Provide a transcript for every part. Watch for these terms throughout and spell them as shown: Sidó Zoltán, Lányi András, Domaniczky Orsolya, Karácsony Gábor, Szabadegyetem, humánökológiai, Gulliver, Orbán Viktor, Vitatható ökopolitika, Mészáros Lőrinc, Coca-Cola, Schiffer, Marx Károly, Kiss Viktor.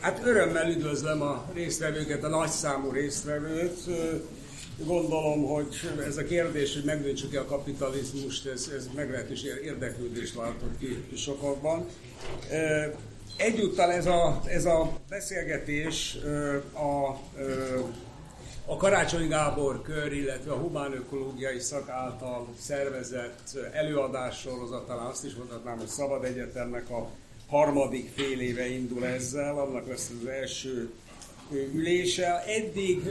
Hát örömmel üdvözlöm a résztvevőket, a nagyszámú résztvevőt. Gondolom, hogy ez a kérdés, hogy megdöntsük-e a kapitalizmust, ez meglehetős érdeklődést váltott ki sokakban. Egyúttal ez a beszélgetés a Karácsony Gábor kör, illetve a humánökológiai szak által szervezett előadássorozat, talán azt is mondhatnám, hogy Szabad Egyetemnek a harmadik fél éve indul ezzel, annak lesz az első ülése. Eddig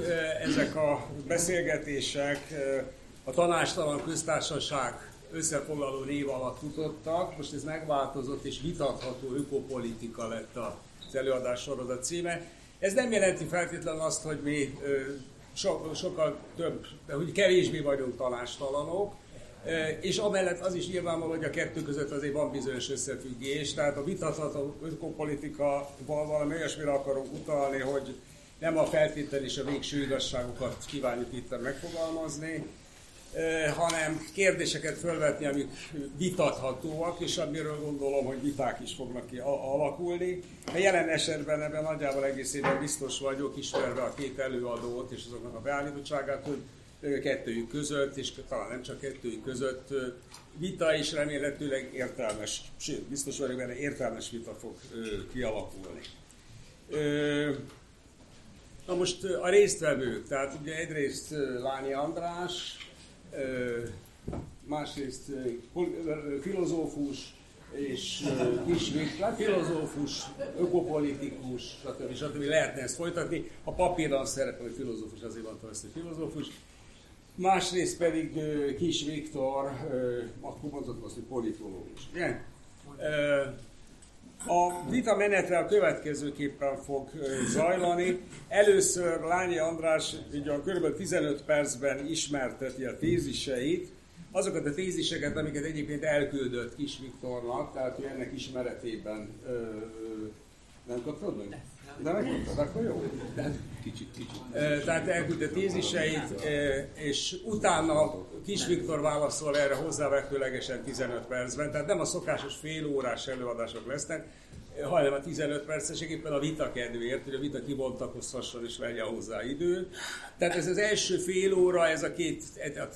ezek a beszélgetések a Tanástalan Köztársaság összefoglaló név alatt futottak, most ez megváltozott és vitatható ökopolitika lett az előadás sorozat címe. Ez nem jelenti feltétlenül azt, hogy mi sokkal több, hogy kevésbé vagyunk tanástalanok, és amellett az is nyilvánvaló, hogy a kettő között azért van bizonyos összefüggés, tehát a vitatható ökopolitikával valami olyasmire akarunk utalni, hogy nem a feltétlen és a végső igazságokat kívánjuk itt megfogalmazni, hanem kérdéseket felvetni, amik vitathatóak, és amiről gondolom, hogy viták is fognak ki alakulni. A jelen esetben ebben nagyjából egészében biztos vagyok, ismerve a két előadót és azoknak a beállítottságát, hogy kettőjük között, és talán nem csak kettőjük között vita is remélhetőleg értelmes, sőt, biztos vagyok benne, értelmes vita fog kialakulni. Na most a résztvevők, tehát ugye egyrészt Lányi András, másrészt filozófus és Kiss Viktor, filozófus, ökopolitikus, stb. Lehetne ezt folytatni. A papíron szerepel, hogy filozófus, azért mondtam ezt, hogy filozófus. Másrészt pedig Kiss Viktor, akkor mondhatom azt, hogy politológus. A vita menetre a következőképpen fog zajlani. Először Lányi András kb. 15 percben ismerteti a téziseit, azokat a téziseket, amiket egyébként elküldött Kiss Viktornak, tehát ő ennek ismeretében nem kaptad meg? De megkaptad, akkor jó. Tehát elküldte téziseit, és utána Kiss Viktor válaszol erre hozzávetőlegesen 15 percben, tehát nem a szokásos félórás előadások lesznek, hanem a 15 percesek éppen a vita kedvéért, hogy a vita kibontakozhasson és legyen hozzá idő. Tehát ez az első fél óra, ez a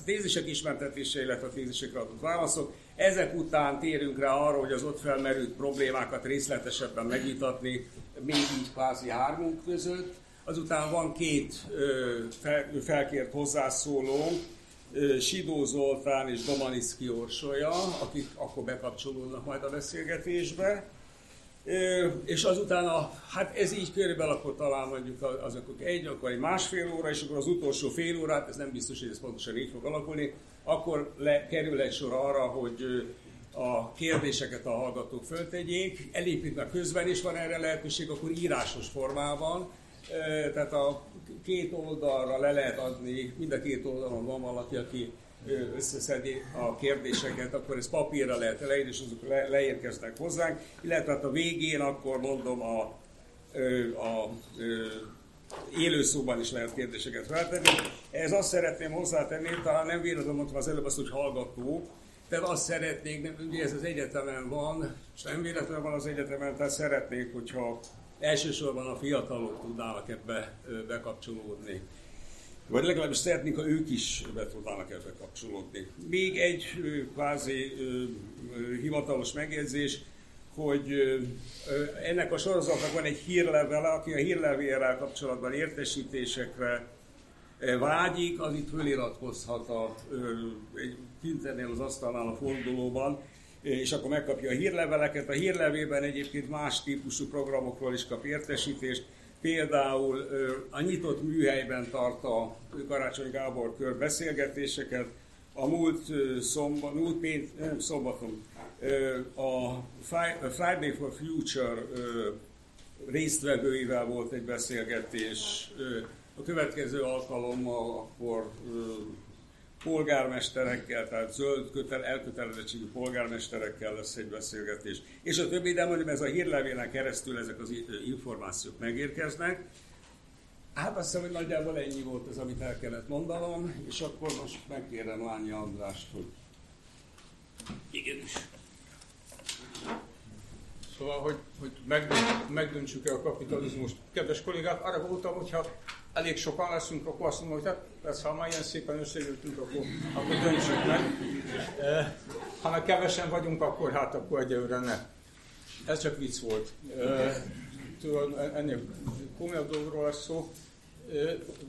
tézisek ismertetése, illetve a tézisekre adott válaszok. Ezek után térünk rá arra, hogy az ott felmerült problémákat részletesebben megvitatni, még így kvázi hármunk között. Azután van két felkért hozzászólónk, Sidó Zoltán és Domaniczky Orsolya, akik akkor bekapcsolódnak majd a beszélgetésbe. És azután, hát ez így körülbelül akkor talán mondjuk azok egy, akkor egy másfél óra, és akkor az utolsó fél órát, ez nem biztos, hogy ez pontosan így fog alakulni, akkor kerül egy sor arra, hogy a kérdéseket a hallgatók föltegyék, elépítnek közben, és van erre lehetőség, akkor írásos formában, tehát a két oldalra le lehet adni, mind a két oldalon van valaki, aki összeszedi a kérdéseket, akkor ez papírra lehet leírni, és azok leérkeznek hozzánk, illetve hát a végén akkor mondom a élőszóban is lehet kérdéseket feltenni. Ez azt szeretném hozzátenni, talán nem véletlenül mondtam az előbb azt, hogy hallgatók, tehát azt szeretnék, ugye ez az egyetemen van, és nem véletlenül van az egyetemen, tehát szeretnék, hogyha elsősorban a fiatalok tudnának ebbe bekapcsolódni. Vagy legalábbis szeretnénk, ha ők is be tudnának ebbe kapcsolódni. Még egy kvázi hivatalos megjegyzés, hogy ennek a sorozatnak van egy hírlevele, aki a hírlevéllel kapcsolatban értesítésekre vágyik, az itt föliratkozhat egy pinternél az asztalnál a fordulóban, és akkor megkapja a hírleveleket. A hírlevélben egyébként más típusú programokról is kap értesítést. Például a nyitott műhelyben tart a Karácsony Gábor kör beszélgetéseket, a múlt szombaton a Friday for Future résztvevőivel volt egy beszélgetés, a következő alkalommal akkor polgármesterekkel, tehát zöld elkötelezettségű polgármesterekkel lesz egy beszélgetés. És a többi, de mondjuk ez a hírlevélen keresztül ezek az információk megérkeznek. Hát azt hiszem, hogy nagyjából ennyi volt ez, amit el kellett mondanom, és akkor most megkérem Lányi Andrást, hogy... Igenis. Szóval, hogy megdöntsük-e a kapitalizmust. Kedves kollégák, arra voltam, hogyha elég sokan leszünk, akkor azt mondom, hogy hát persze, ha már ilyen szépen összegyűltünk, akkor döntsük meg. Ha meg kevesen vagyunk, akkor hát akkor egyelőre ne. Ez csak vicc volt. Ennél komolyabb dologról lesz szó.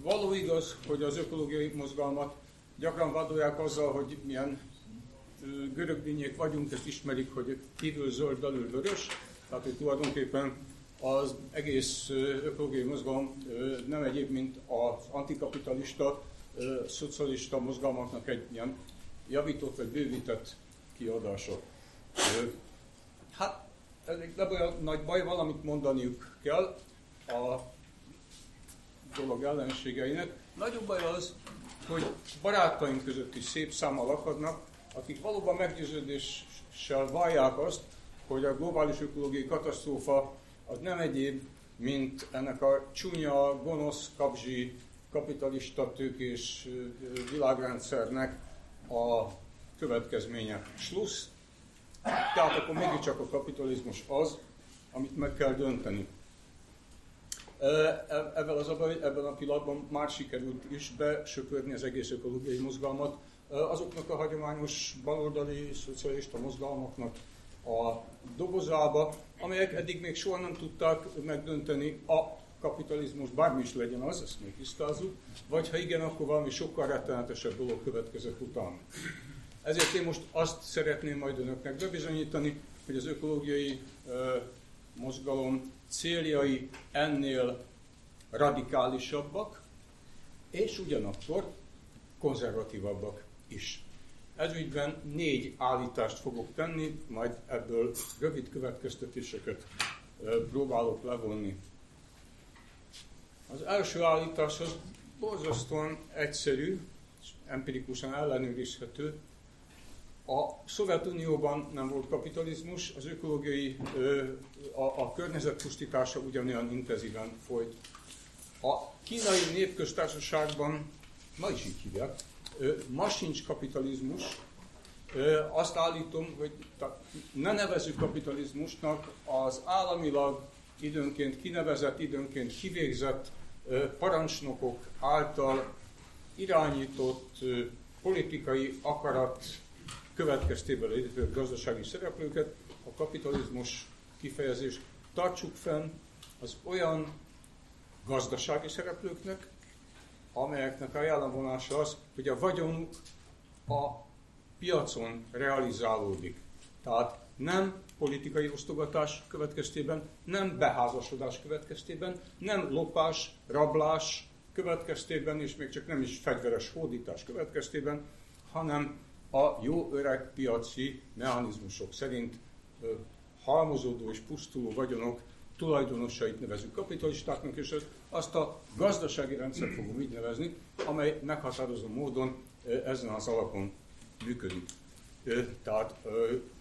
Való igaz, hogy az ökológiai mozgalmat gyakran vádolják azzal, hogy milyen görögdinnyék vagyunk, ezt ismerik, hogy kívül zöld, belül vörös. Tehát, hogy tulajdonképpen az egész ökológiai mozgalom nem egyéb, mint az antikapitalista, szocialista mozgalmaknak egy ilyen javított vagy bővített kiadása. Hát, ez nem olyan nagy baj, valamit mondaniuk kell a dolog ellenségeinek. Nagyobb baj az, hogy barátaink között is szép számmal akadnak, akik valóban meggyőződéssel vallják azt, hogy a globális ökológiai katasztrófa az nem egyéb, mint ennek a csúnya, gonosz, kapzsi, kapitalista tőkés világrendszernek a következménye. Schluss. Tehát akkor mégiscsak a kapitalizmus az, amit meg kell dönteni. Ebben a pillanatban már sikerült is besöpörni az egész ökológiai mozgalmat azoknak a hagyományos baloldali szocialista mozgalmaknak a dobozába, amelyek eddig még soha nem tudták megdönteni a kapitalizmus, bármi is legyen az, ezt még tisztázzuk, vagy ha igen, akkor valami sokkal rettenetesebb dolog következett utána. Ezért én most azt szeretném majd önöknek bebizonyítani, hogy az ökológiai mozgalom céljai ennél radikálisabbak, és ugyanakkor konzervatívabbak is. Ez ügyben 4 állítást fogok tenni, majd ebből rövid következtetéseket próbálok levonni. Az első állítás az borzasztóan egyszerű, és empirikusan ellenőrizhető. A Szovjetunióban nem volt kapitalizmus, az ökológiai, a környezet pusztítása ugyanolyan intenzíven folyt. A Kínai Népköztársaságban, ma is így hívják, ma sincs kapitalizmus. Azt állítom, hogy ne nevezzük kapitalizmusnak az államilag időnként kinevezett, időnként kivégzett parancsnokok által irányított politikai akarat következtében létező gazdasági szereplőket. A kapitalizmus kifejezést tartsuk fenn az olyan gazdasági szereplőknek, amelyeknek a jellemvonása az, hogy a vagyonuk a piacon realizálódik. Tehát nem politikai osztogatás következtében, nem beházasodás következtében, nem lopás, rablás következtében, és még csak nem is fegyveres hódítás következtében, hanem a jó öreg piaci mechanizmusok szerint halmozódó és pusztuló vagyonok tulajdonosait nevezünk kapitalistáknak, és azt a gazdasági rendszer fogom így nevezni, amely meghatározó módon ezen az alapon működik. Tehát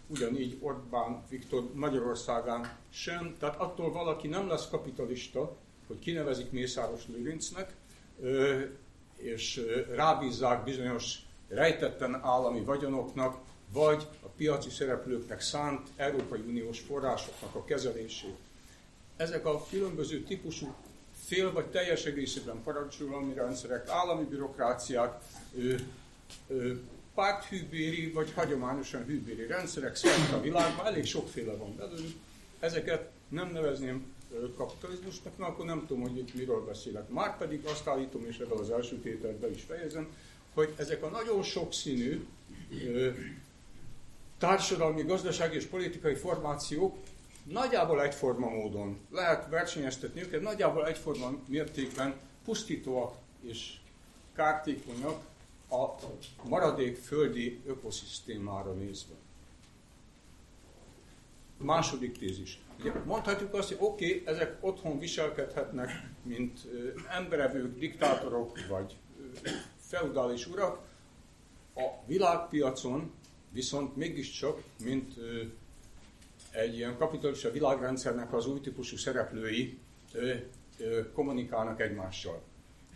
ugyanígy Orbán Viktor Magyarországán sem, tehát attól valaki nem lesz kapitalista, hogy kinevezik Mészáros Lőrincnek, és rábízzák bizonyos rejtetten állami vagyonoknak, vagy a piaci szereplőknek szánt Európai Uniós forrásoknak a kezelését. Ezek a különböző típusú fél vagy teljes egészében parancsolói rendszerek, állami bürokráciák, párthűbéri vagy hagyományosan hűbéri rendszerek szerte a világban, elég sokféle van belőlük, ezeket nem nevezném kapitalizmusnak, mert akkor nem tudom, hogy itt miről beszélek. Márpedig azt állítom, és ebben az első tételben is fejezem, hogy ezek a nagyon sokszínű társadalmi, gazdasági és politikai formációk nagyjából egyforma módon, lehet versenyeztetni őket, nagyjából egyforma mértékben pusztítóak és kártékonyak a maradék földi ökoszisztémára nézve. Második tézis. Mondhatjuk azt, hogy oké, ezek otthon viselkedhetnek, mint emberevők, diktátorok vagy feudális urak, a világpiacon viszont mégiscsak, mint egy ilyen kapitalista világrendszernek az új típusú szereplői kommunikálnak egymással.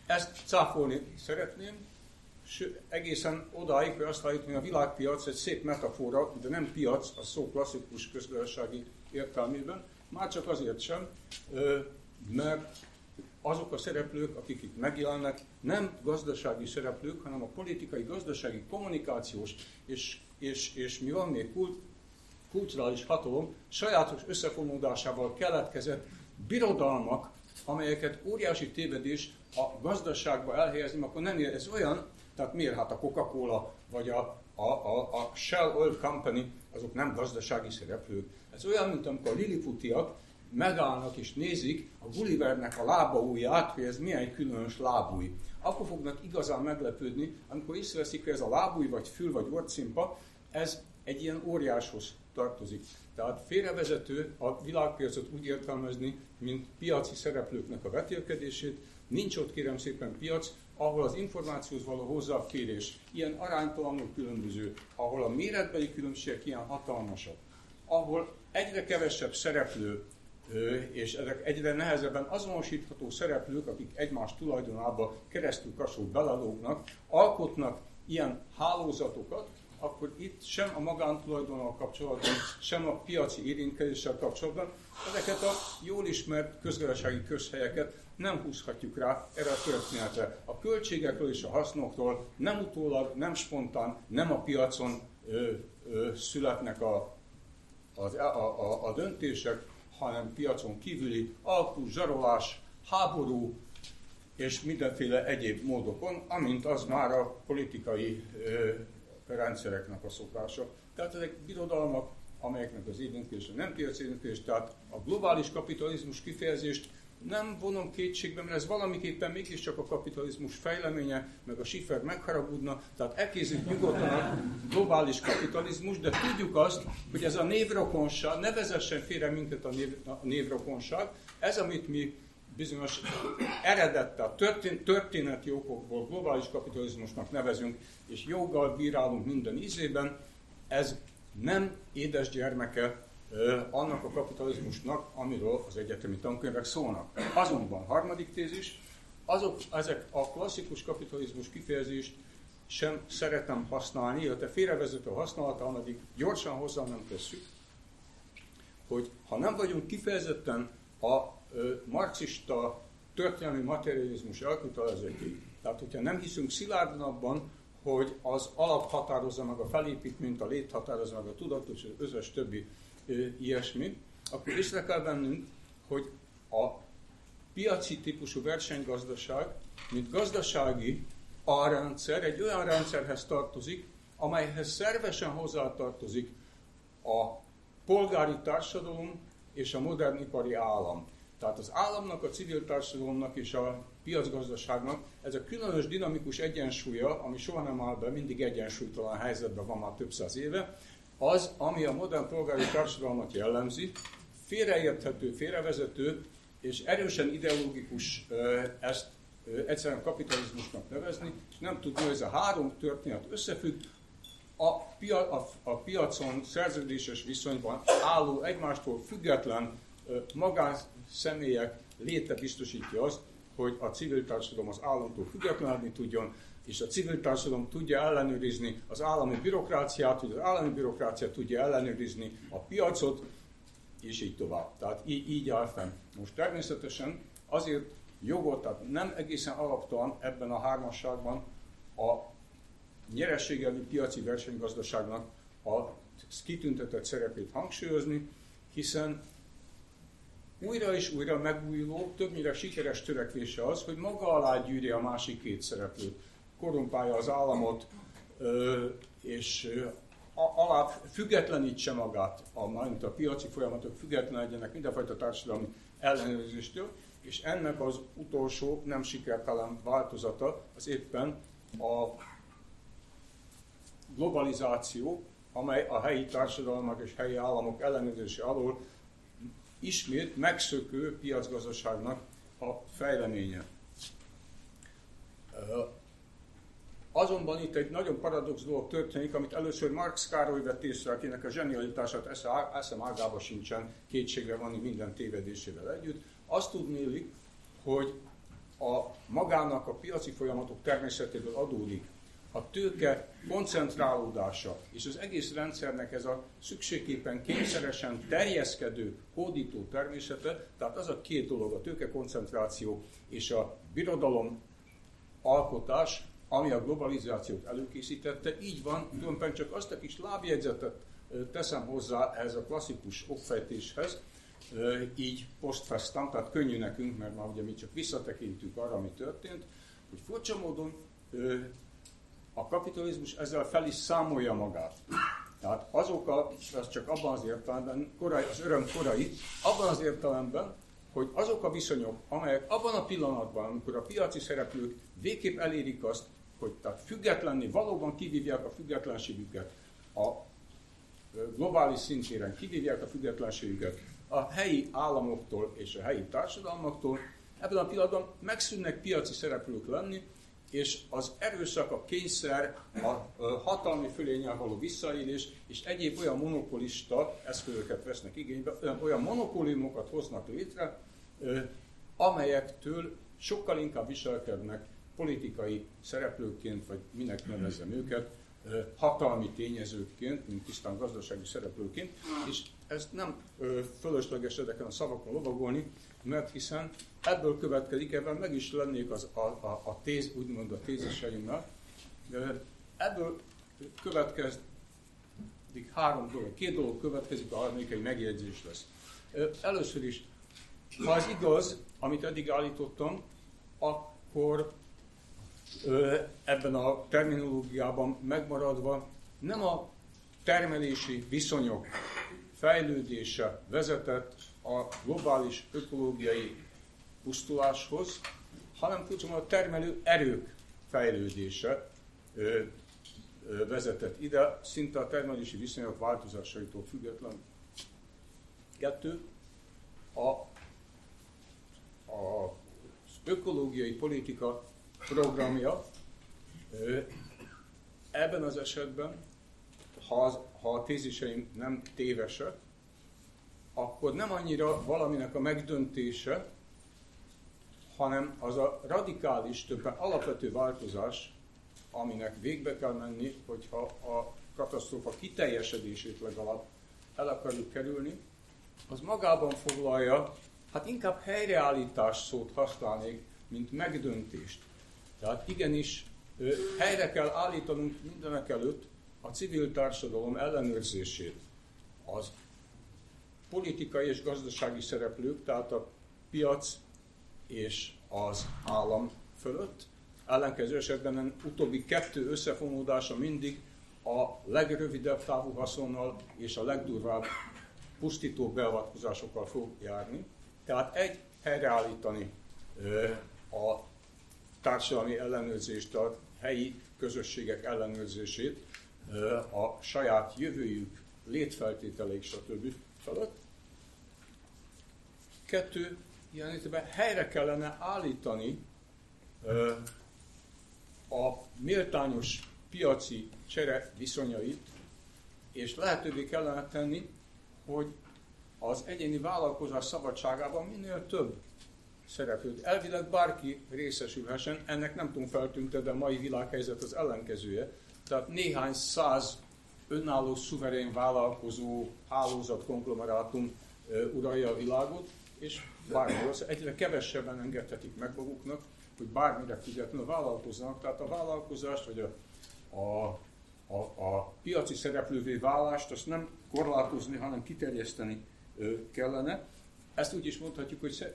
Ezt cáfolni szeretném, egészen odáig, hogy azt állítom, hogy a világpiac egy szép metafora, de nem piac, a szó klasszikus közgazdasági értelmében, már csak azért sem, mert azok a szereplők, akik itt megjelennek, nem gazdasági szereplők, hanem a politikai, gazdasági, kommunikációs és mi van még kulturális hatalom sajátos összefonódásával keletkezett birodalmak, amelyeket óriási tévedés a gazdaságba elhelyezni, akkor nem ér. Ez olyan, tehát miért hát a Coca-Cola vagy a Shell Oil Company, azok nem gazdasági szereplők. Ez olyan, mint amikor a liliputiak megállnak és nézik a Gullivernek a lábaujját, hogy ez milyen különös lábúj. Akkor fognak igazán meglepődni, amikor észreveszik, hogy ez a lábúj, vagy fül, vagy orcimpa, ez egy ilyen óriáshoz tartozik. Tehát félrevezető a világpiacot úgy értelmezni, mint piaci szereplőknek a vetélkedését. Nincs ott, kérem szépen, piac, ahol az információhoz való hozzáférés ilyen aránytalanul különböző, ahol a méretbeli különbségek ilyen hatalmasak, ahol egyre kevesebb szereplő, és ezek egyre nehezebben azonosítható szereplők, akik egymás tulajdonába keresztül kasul belelógnak, alkotnak ilyen hálózatokat, akkor itt sem a magántulajdonnal kapcsolatban, sem a piaci érintkezéssel kapcsolatban ezeket a jól ismert közgazdasági közhelyeket nem húzhatjuk rá erre a történetre. A költségekről és a hasznoktól nem utólag, nem spontán, nem a piacon születnek a döntések, hanem piacon kívüli alkú, zsarolás, háború és mindenféle egyéb módokon, amint az már a politikai rendszereknek a szokása. Tehát ezek birodalmak, amelyeknek az érintése nem piaci érintés, tehát a globális kapitalizmus kifejezést nem vonom kétségbe, mert ez valamiképpen mégiscsak a kapitalizmus fejleménye, meg a Schiffer megharagudna, tehát elkézzük nyugodtan a globális kapitalizmus, de tudjuk azt, hogy ez a névrokonság, ne vezessen félre minket a névrokonság, ez, amit mi bizonyos eredettel, történeti okokból globális kapitalizmusnak nevezünk, és joggal bírálunk minden ízében, ez nem édes gyermeke annak a kapitalizmusnak, amiről az egyetemi tankönyvek szólnak. Azonban harmadik tézis, ezek a klasszikus kapitalizmus kifejezést sem szeretem használni, illetve félrevezető használata, ameddig gyorsan hozzá nem tesszük, hogy ha nem vagyunk kifejezetten a marxista történelmi materializmus elkötelezetté, tehát hogyha nem hiszünk szilárdan abban, hogy az alap határozza meg a felépítményt, a lét határozza meg a tudat és az összes többi ilyesmi, akkor észre kell vennünk, hogy a piaci típusú versenygazdaság, mint gazdasági alrendszer, egy olyan rendszerhez tartozik, amelyhez szervesen hozzátartozik a polgári társadalom és a modern ipari állam. Tehát az államnak, a civil társadalomnak és a piacgazdaságnak ez a különös dinamikus egyensúlya, ami soha nem áll be, mindig egyensúlytalan helyzetben van már több száz éve, az, ami a modern polgári társadalmat jellemzi, félreérthető, félrevezető és erősen ideológikus ezt egyszerűen kapitalizmusnak nevezni, és nem tudni, hogy ez a három történet összefügg, a piacon szerződéses viszonyban álló, egymástól független magánszemélyek léte biztosítja azt, hogy a civil társadalom az államtól függetlenedni tudjon, és a civil társadalom tudja ellenőrizni az állami bürokráciát, hogy az állami bürokrácia tudja ellenőrizni a piacot, és így tovább. Tehát így áll fenn. Most természetesen azért jogot, tehát nem egészen alaptalan ebben a hármasságban a nyerességelmi piaci versenygazdaságnak a kitüntetett szerepét hangsúlyozni, hiszen újra és újra megújuló, többnyire sikeres törekvése az, hogy maga alá gyűri a másik két szereplőt. Korrumpálja az államot, és alá függetlenítse magát, mint a piaci folyamatok független legyenek mindenfajta társadalmi ellenőrzéstől, és ennek az utolsó nem sikertelen változata az éppen a globalizáció, amely a helyi társadalmak és helyi államok ellenőrzése alól ismét megszökő piacgazdaságnak a fejleménye. Azonban itt egy nagyon paradox dolog történik, amit először Marx Károly vett észre, akinek a zsenialitását eszem ágába sincsen kétségre vonni minden tévedésével együtt. Azt tudnélik, hogy a magának a piaci folyamatok természetéből adódik, a tőke koncentrálódása és az egész rendszernek ez a szükségképpen kényszeresen terjeszkedő, hódító természete, tehát az a két dolog, a tőke koncentráció és a birodalom alkotás, ami a globalizációt előkészítette, így van, tulajdonképpen csak azt a kis lábjegyzetet teszem hozzá ehhez a klasszikus okfejtéshez, így post festem, tehát könnyű nekünk, mert már ugye mi csak visszatekintünk arra, ami történt, hogy furcsa módon a kapitalizmus ezzel fel is számolja magát. Tehát azok a, ez csak abban az értelemben, az öröm korai, abban az értelemben, hogy azok a viszonyok, amelyek abban a pillanatban, amikor a piaci szereplők végképp elérik azt, hogy tehát függetlenné, valóban kivívják a függetlenségüket, a globális szintéren kivívják a függetlenségüket a helyi államoktól és a helyi társadalmaktól, ebben a pillanatban megszűnnek piaci szereplők lenni, és az erőszak, a kényszer, a hatalmi fölénnyel való visszaélés, és egyéb olyan monopolista eszközöket vesznek igénybe, olyan monopóliumokat hoznak létre, amelyektől sokkal inkább viselkednek politikai szereplőként, vagy minek nevezzem őket, hatalmi tényezőként, mint tisztán gazdasági szereplőként, és ezt nem fölösleges ezeken a szavakon lovagolni, mert hiszen ebből következik, ebben meg is lennék az, úgymond a téziseimmel, ebből következik három dolog, két dolog következik, amelyik egy megjegyzés lesz. Először is, ha ez igaz, amit eddig állítottam, akkor ebben a terminológiában megmaradva nem a termelési viszonyok fejlődése vezetett a globális ökológiai pusztuláshoz, hanem a termelő erők fejlődése vezetett ide, szinte a termelési viszonyok változásaitól függetlenül. Kettő, az ökológiai politika programja ebben az esetben, ha a téziseim nem tévesek, akkor nem annyira valaminek a megdöntése, hanem az a radikális, többen alapvető változás, aminek végbe kell menni, hogyha a katasztrófa kiteljesedését legalább el akarjuk kerülni, az magában foglalja, hát inkább helyreállítás szót használnék, mint megdöntést. Tehát igenis helyre kell állítanunk mindenek előtt a civil társadalom ellenőrzését, az politikai és gazdasági szereplők, tehát a piac és az állam fölött. Ellenkező esetben utóbbi kettő összefonódása mindig a legrövidebb távú haszonnal és a legdurvább pusztító beavatkozásokkal fog járni. Tehát egy, helyreállítani a társadalmi ellenőrzést, a helyi közösségek ellenőrzését, a saját jövőjük, létfeltételeik, stb. Felett. Kettő, ilyen értelemben helyre kellene állítani a méltányos piaci csere viszonyait, és lehetővé kellene tenni, hogy az egyéni vállalkozás szabadságában minél több szereplőt. Elvileg bárki részesülhessen, ennek nem tudom feltűnte, de a mai világhelyzet az ellenkezője. Tehát néhány száz önálló, szuverén vállalkozó hálózat, konglomerátum uralja a világot, és bármilyen egyre kevesebben engedhetik meg maguknak, hogy bármire függetlenül vállalkoznak. Tehát a vállalkozást, vagy a piaci szereplővé válást, azt nem korlátozni, hanem kiterjeszteni kellene. Ezt úgy is mondhatjuk, hogy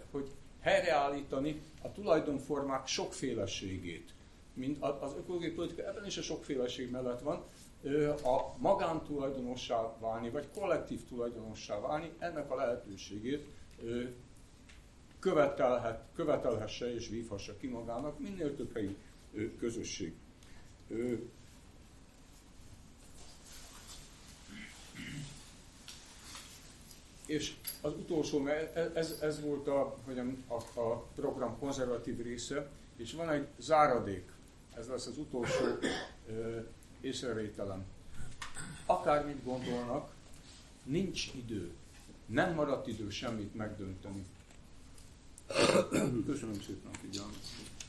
helyreállítani a tulajdonformák sokféleségét. Mint az ökológiai politika ebben is a sokféleség mellett van, a magántulajdonossá válni, vagy kollektív tulajdonossá válni, ennek a lehetőségét követelhesse és vívhassa ki magának minél több helyi közösség. És az utolsó, mert ez volt a program konzervatív része, és van egy záradék, ez lesz az utolsó észrevételem. Akármit gondolnak, nincs idő, nem maradt idő semmit megdönteni. Köszönöm szépen a figyelmet.